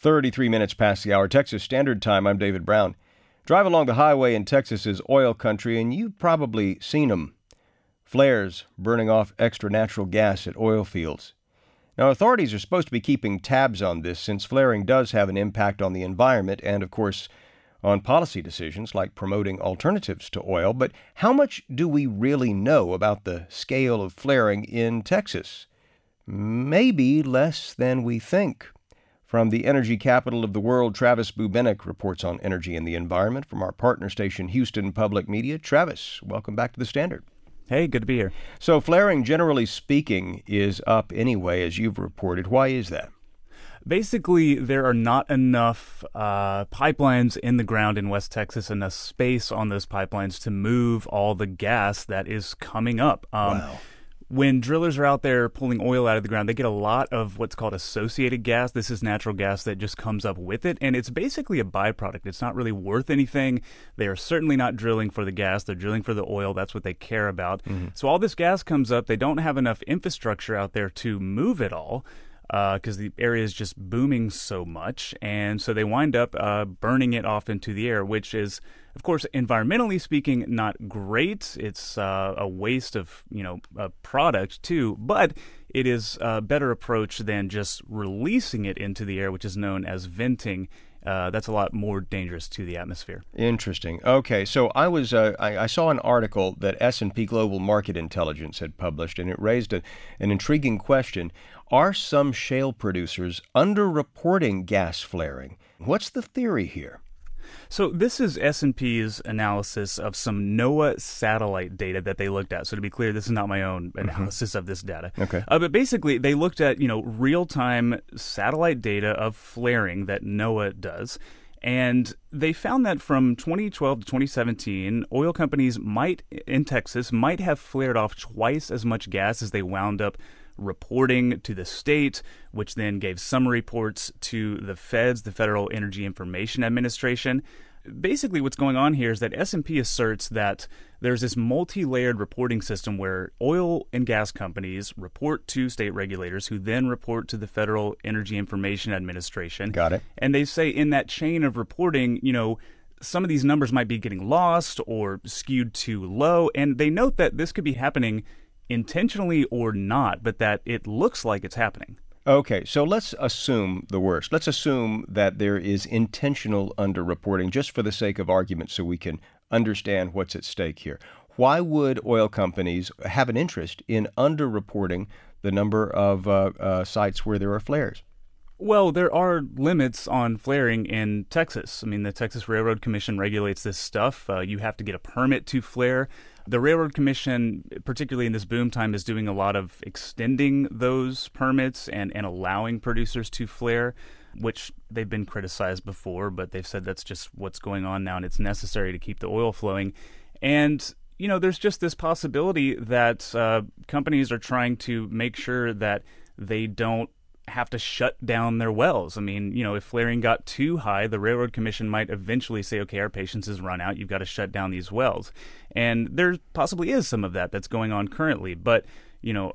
33 minutes past the hour, Texas Standard Time. I'm David Brown. Drive along the highway in Texas's oil country, and you've probably seen them. Flares burning off extra natural gas at oil fields. Now, authorities are supposed to be keeping tabs on this, since flaring does have an impact on the environment and, of course, on policy decisions like promoting alternatives to oil. But how much do we really know about the scale of flaring in Texas? Maybe less than we think. From the energy capital of the world, Travis Bubenik reports on energy and the environment from our partner station, Houston Public Media. Travis, welcome back to The Standard. Hey, good to be here. So flaring, generally speaking, is up anyway, as you've reported. Why is that? Basically, there are not enough pipelines in the ground in West Texas, enough space on those pipelines to move all the gas that is coming up. Wow. When drillers are out there pulling oil out of the ground, they get a lot of what's called associated gas. This is natural gas that just comes up with it, and it's basically a byproduct. It's not really worth anything. They are certainly not drilling for the gas. They're drilling for the oil. That's what they care about. Mm-hmm. So all this gas comes up. They don't have enough infrastructure out there to move it all, because the area is just booming so much, and so they wind up burning it off into the air, which is, of course, environmentally speaking, not great. It's a waste of, a product, too, but it is a better approach than just releasing it into the air, which is known as venting. That's a lot more dangerous to the atmosphere. Interesting. Okay, so I saw an article that S&P Global Market Intelligence had published, and it raised an intriguing question. Are some shale producers underreporting gas flaring? What's the theory here? So this is S&P's analysis of some NOAA satellite data that they looked at. So to be clear, this is not my own analysis of this data. Okay. But basically, they looked at, real-time satellite data of flaring that NOAA does. And they found that from 2012 to 2017, oil companies in Texas might have flared off twice as much gas as they wound up reporting to the state, which then gave summary reports to the feds, the Federal Energy Information Administration. Basically, what's going on here is that S&P asserts that there's this multi-layered reporting system where oil and gas companies report to state regulators who then report to the Federal Energy Information Administration. Got it. And they say in that chain of reporting, some of these numbers might be getting lost or skewed too low. And they note that this could be happening intentionally or not, but that it looks like it's happening. Okay, so let's assume the worst. Let's assume that there is intentional underreporting, just for the sake of argument, so we can understand what's at stake here. Why would oil companies have an interest in underreporting the number of sites where there are flares? Well, there are limits on flaring in Texas. I mean, the Texas Railroad Commission regulates this stuff. You have to get a permit to flare. The Railroad Commission, particularly in this boom time, is doing a lot of extending those permits and allowing producers to flare, which they've been criticized before, but they've said that's just what's going on now and it's necessary to keep the oil flowing. And there's just this possibility that companies are trying to make sure that they don't have to shut down their wells. I mean, if flaring got too high, the Railroad Commission might eventually say, okay, our patience has run out. You've got to shut down these wells. And there possibly is some of that that's going on currently. But,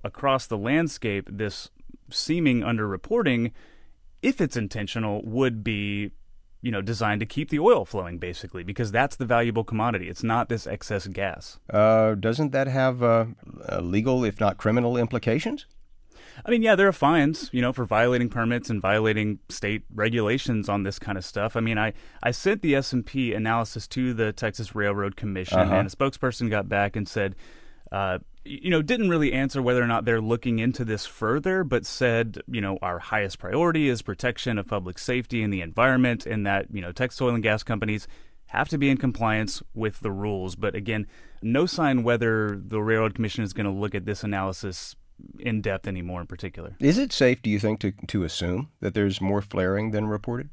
across the landscape, this seeming underreporting, if it's intentional, would be designed to keep the oil flowing, basically, because that's the valuable commodity. It's not this excess gas. Doesn't that have legal, if not criminal, implications? I mean, yeah, there are fines, for violating permits and violating state regulations on this kind of stuff. I mean, I sent the S&P analysis to the Texas Railroad Commission, and a spokesperson got back and said, didn't really answer whether or not they're looking into this further, but said, our highest priority is protection of public safety and the environment, and that, Texas oil and gas companies have to be in compliance with the rules. But again, no sign whether the Railroad Commission is going to look at this analysis in depth anymore in particular. Is it safe, do you think, to assume that there's more flaring than reported?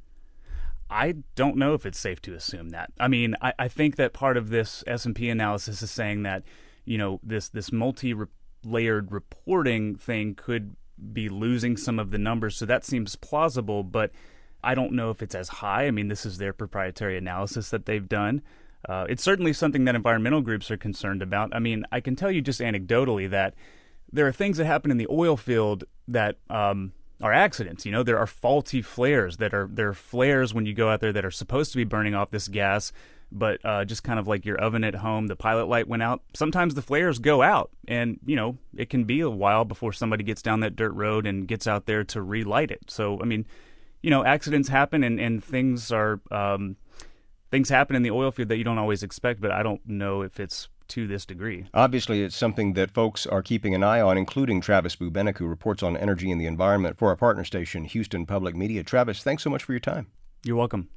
I don't know if it's safe to assume that. I mean, I think that part of this S&P analysis is saying that, this multi-layered reporting thing could be losing some of the numbers, so that seems plausible, but I don't know if it's as high. I mean, this is their proprietary analysis that they've done. It's certainly something that environmental groups are concerned about. I mean, I can tell you just anecdotally that there are things that happen in the oil field that are accidents. You know, there are faulty flares that are, there are flares when you go out there that are supposed to be burning off this gas, but just kind of like your oven at home, the pilot light went out. Sometimes the flares go out, and, you know, it can be a while before somebody gets down that dirt road and gets out there to relight it. So, I mean, you know, accidents happen, and things are, things happen in the oil field that you don't always expect, but I don't know if it's to this degree. Obviously, it's something that folks are keeping an eye on, including Travis Bubenik, who reports on energy and the environment for our partner station, Houston Public Media. Travis, thanks so much for your time. You're welcome.